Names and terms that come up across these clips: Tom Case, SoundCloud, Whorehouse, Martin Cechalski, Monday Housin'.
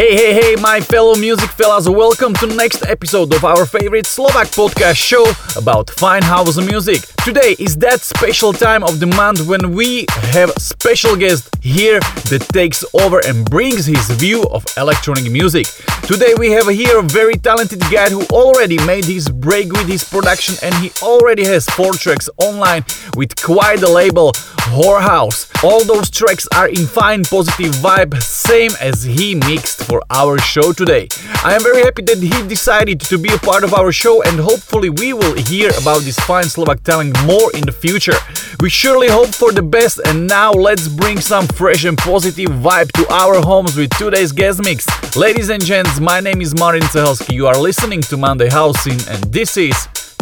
Hey, my fellow music fellas, welcome to the next episode of our favorite Slovak podcast show about fine house music. Today is that special time of the month when we have special guest here that takes over and brings his view of electronic music. Today we have here a very talented guy who already made his break with his production, and he already has 4 tracks online with quite a label, Whorehouse. All those tracks are in fine positive vibe, same as he mixed for our show today. I am very happy that he decided to be a part of our show, and hopefully we will hear about this fine Slovak talent more in the future. We surely hope for the best, and now let's bring some fresh and positive vibe to our homes with today's guest mix. Ladies and gents, my name is Martin Cechalski, you are listening to Monday Housin', and this is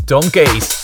Tom Case.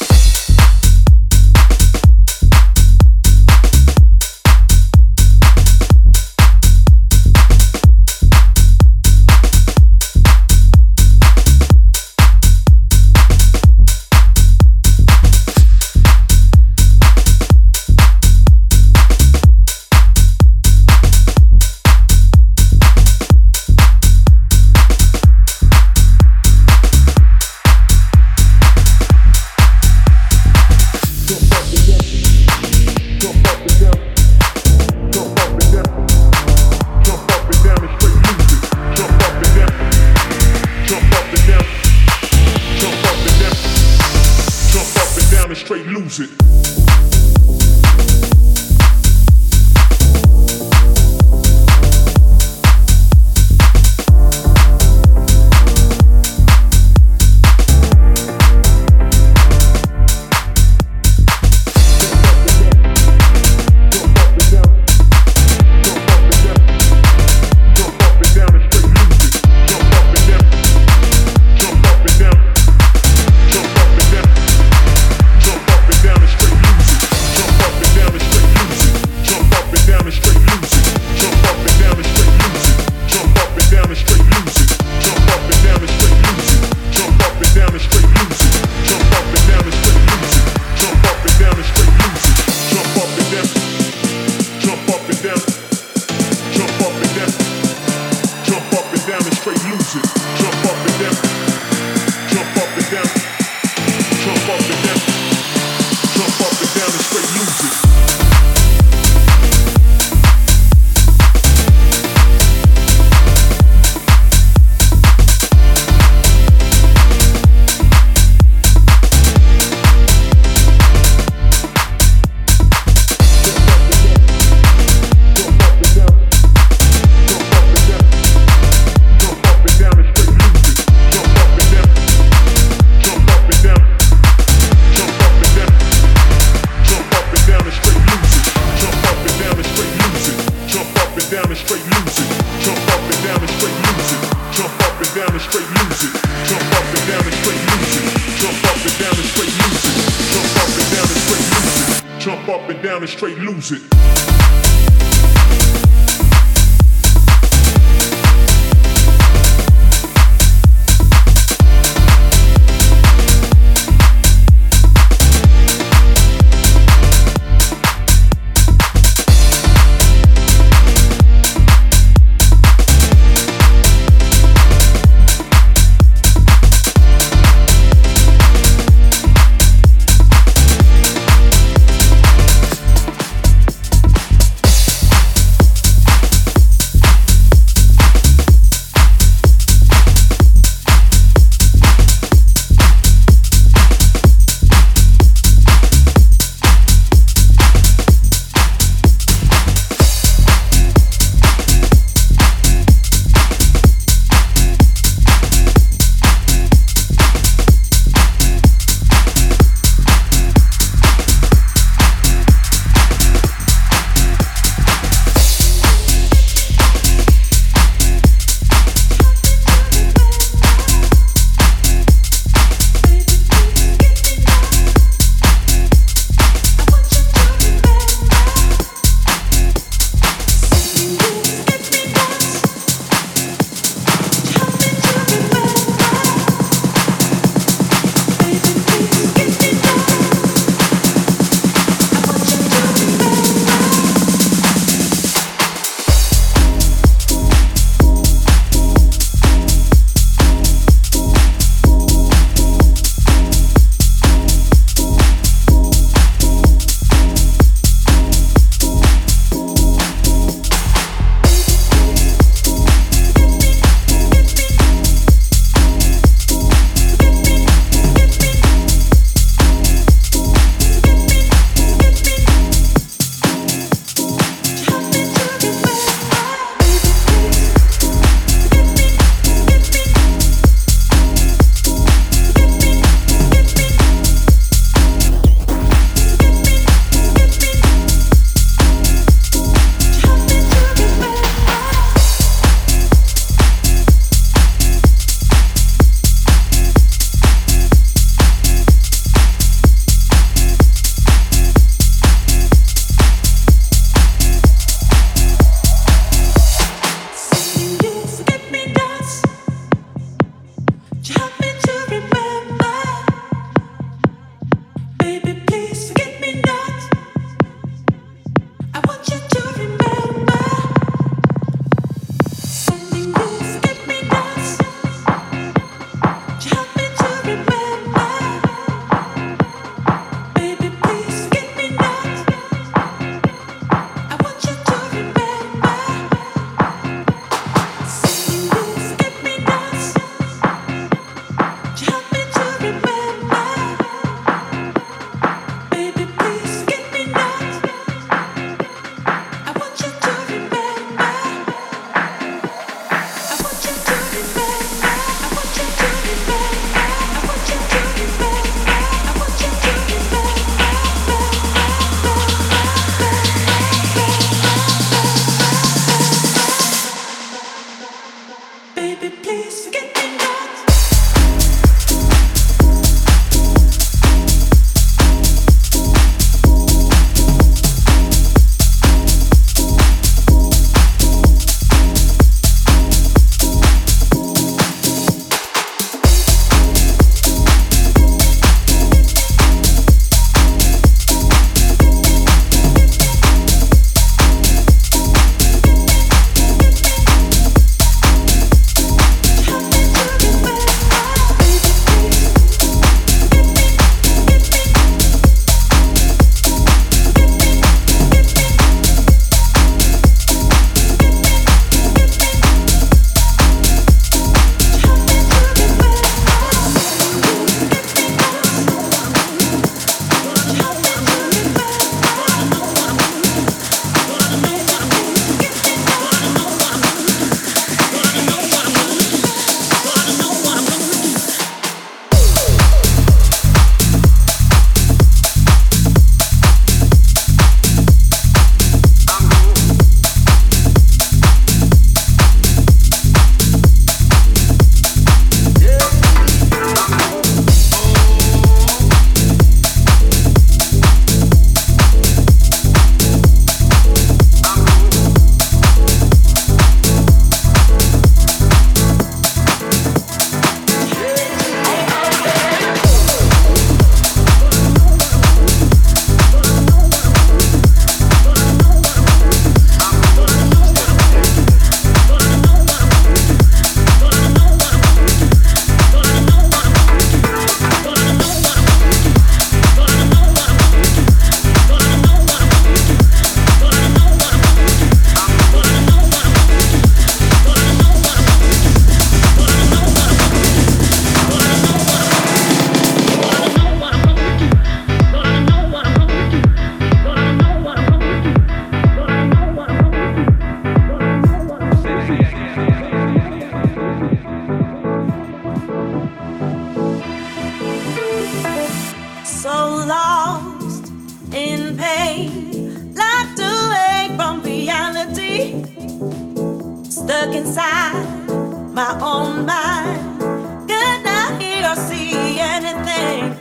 stuck inside my own mind. Could not hear or see anything.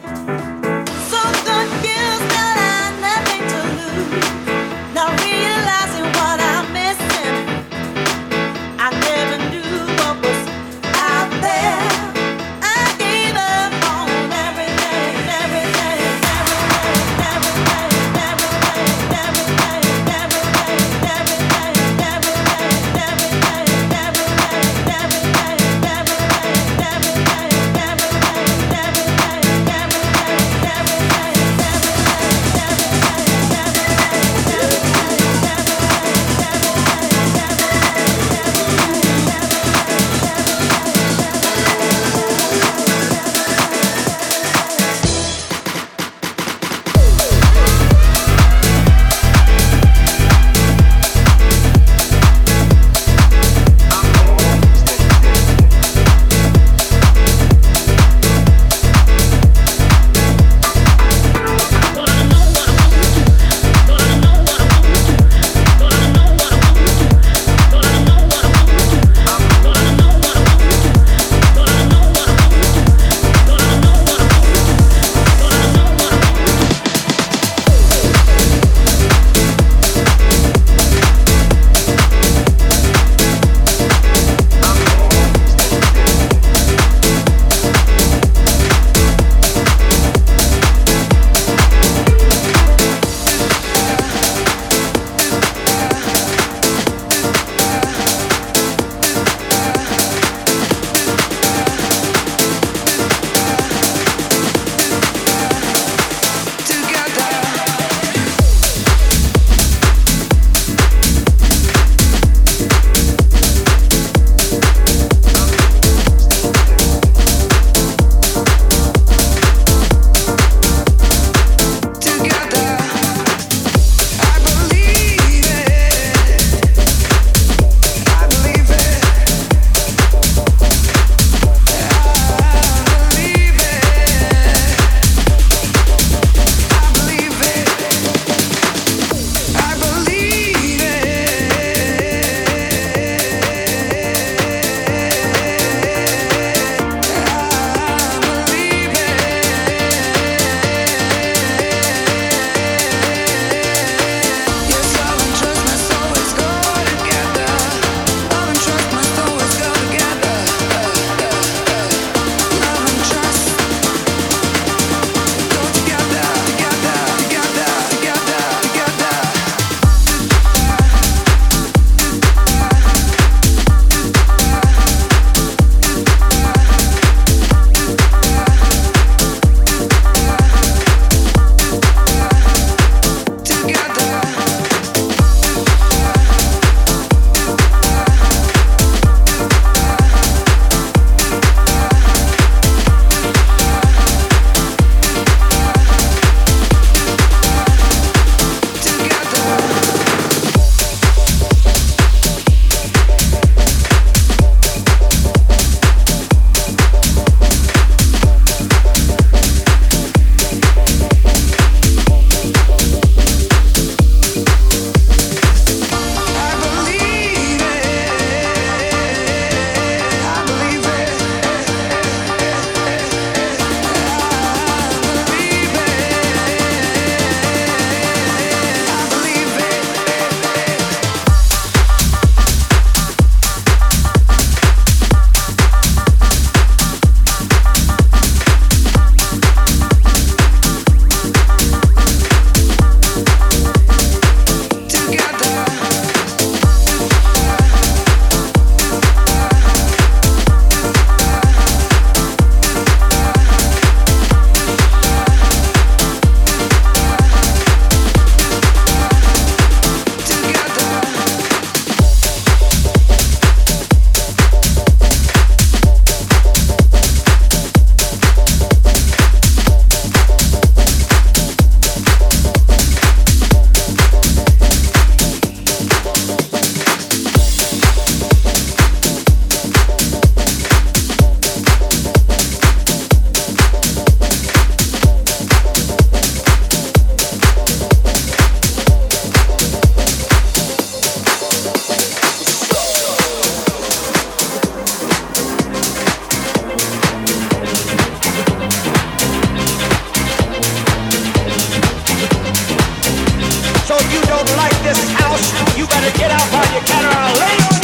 So confused that I had nothing to lose, not realizing what I'm missing. I never knew what was out there. I gave up on everything. don't like this house, you better get out while you can, or I'll lay on you.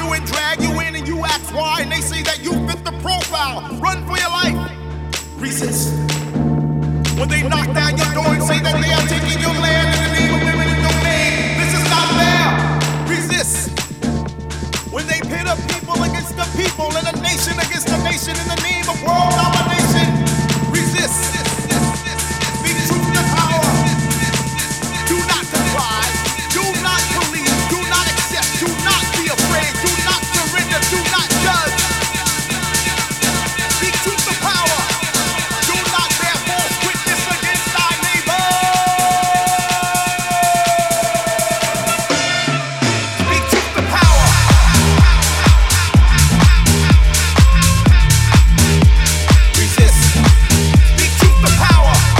you and drag you in and you ask why, and they say that you fit the profile. Run for your life. Resist. When they knock down your door and say that they are taking your land in the name of women and domain, this is not fair. Resist. When they pit a people against the people and a nation against a nation in the name of world domination, resist. Be true to power. Do not comply. Do not believe. Do not accept. Do not be afraid. Do not surrender. Do not judge. Speak truth to power. Do not bear false witness against thy neighbor. Speak truth to power. Resist. Speak truth to power. Resist. Speak truth to power.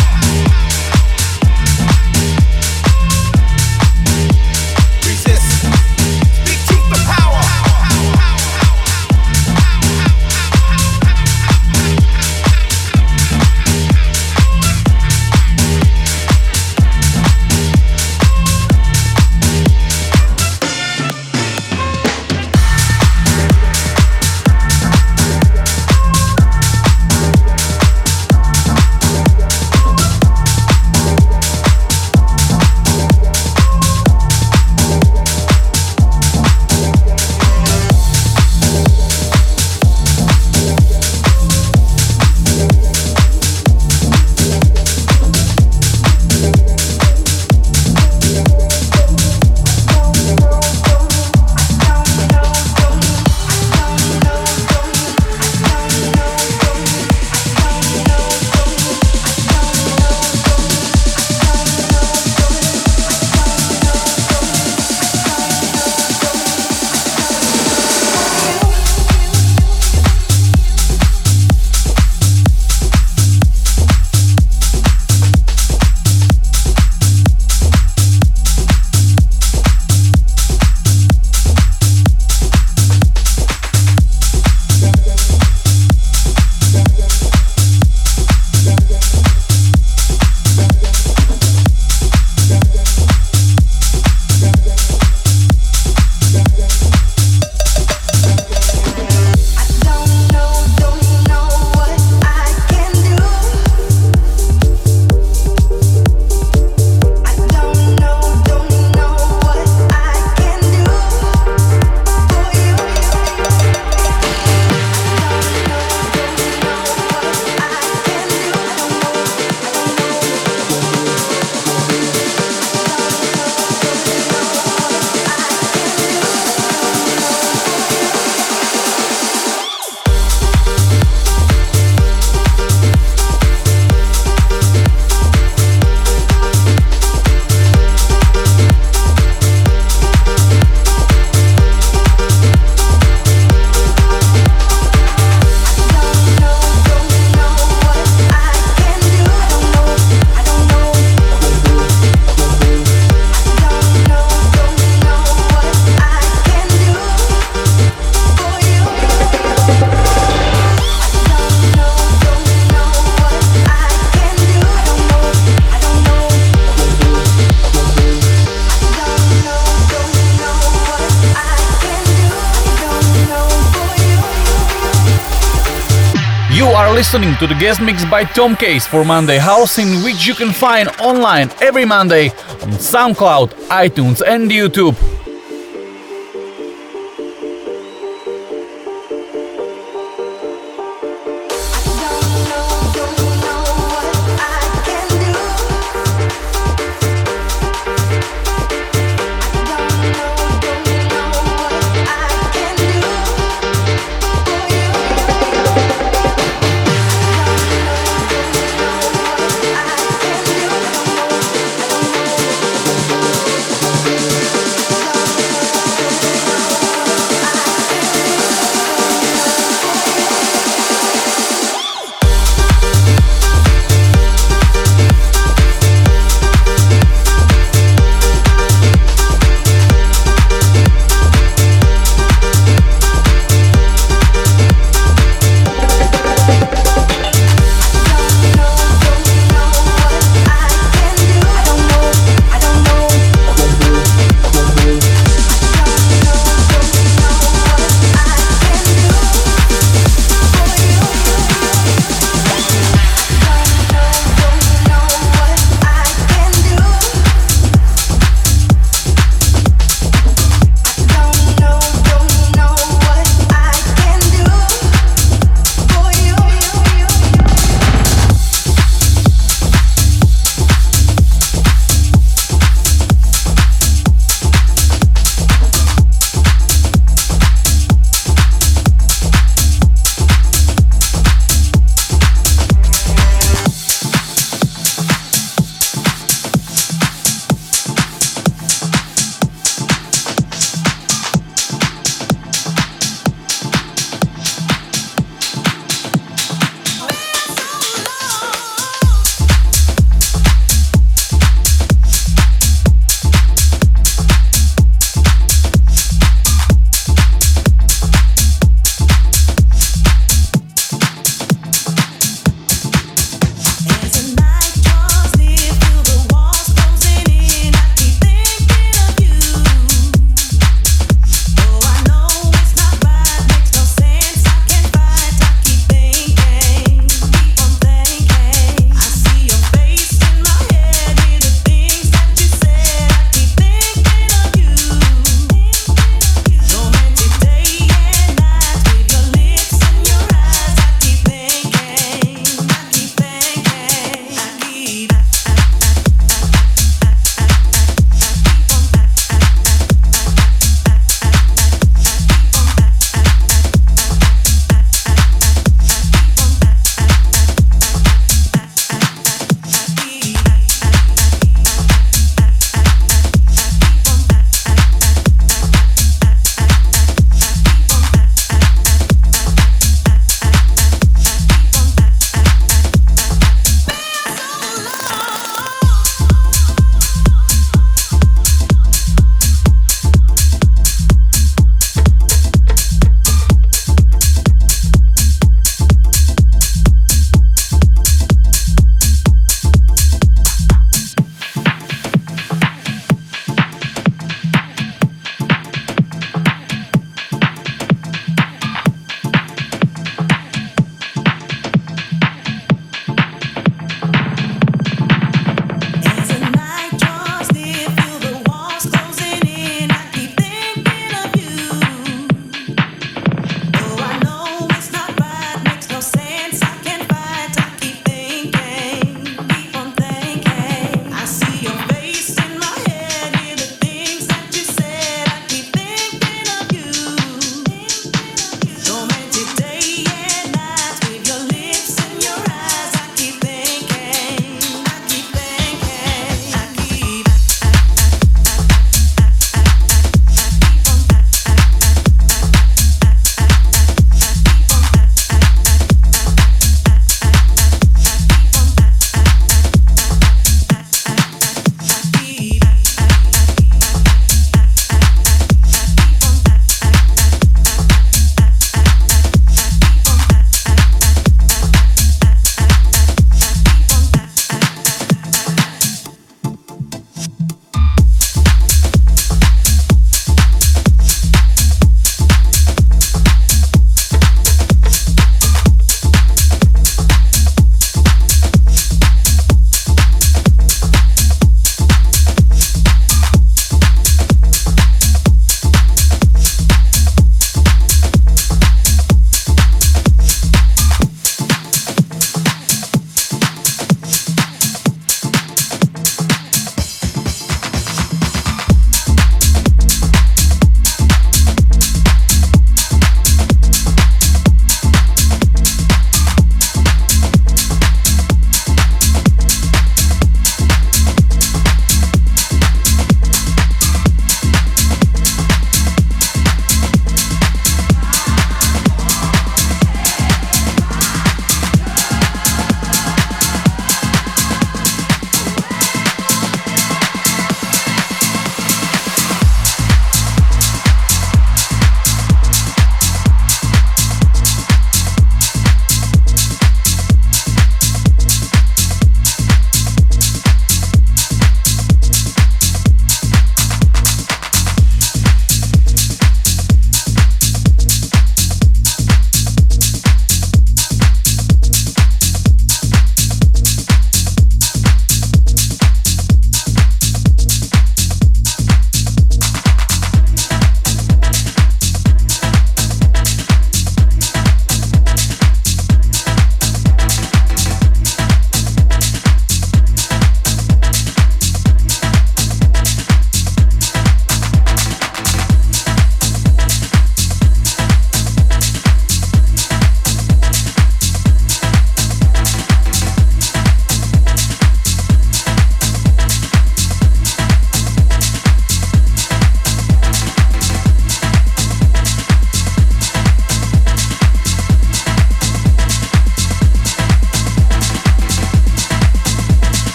You are listening to the guest mix by Tom Case for Monday Housin', which you can find online every Monday on SoundCloud, iTunes and YouTube.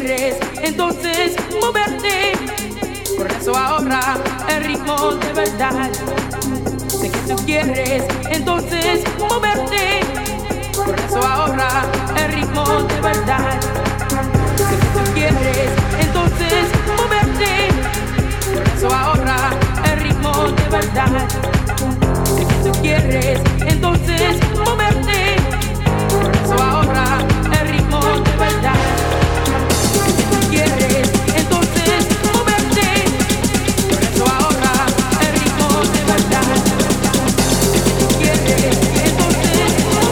quieres, entonces moverte. Por eso ahora el ritmo de verdad. Sé que tú quieres, entonces moverte. Por eso ahora el ritmo de verdad. Sé que tú quieres, entonces moverte. Por eso ahora el ritmo de verdad. Sé que tú quieres, entonces moverte. Por eso ahora el ritmo de verdad. Sé que tú quieres, entonces moverte. Por eso ahora el ritmo de verdad. Sé que tú quieres, entonces moverte.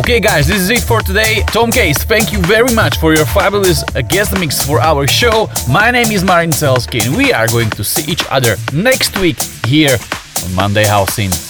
Okay guys, this is it for today. Tom Case, thank you very much for your fabulous guest mix for our show. My name is Martin Cechalski and we are going to see each other next week here on Monday Housin'.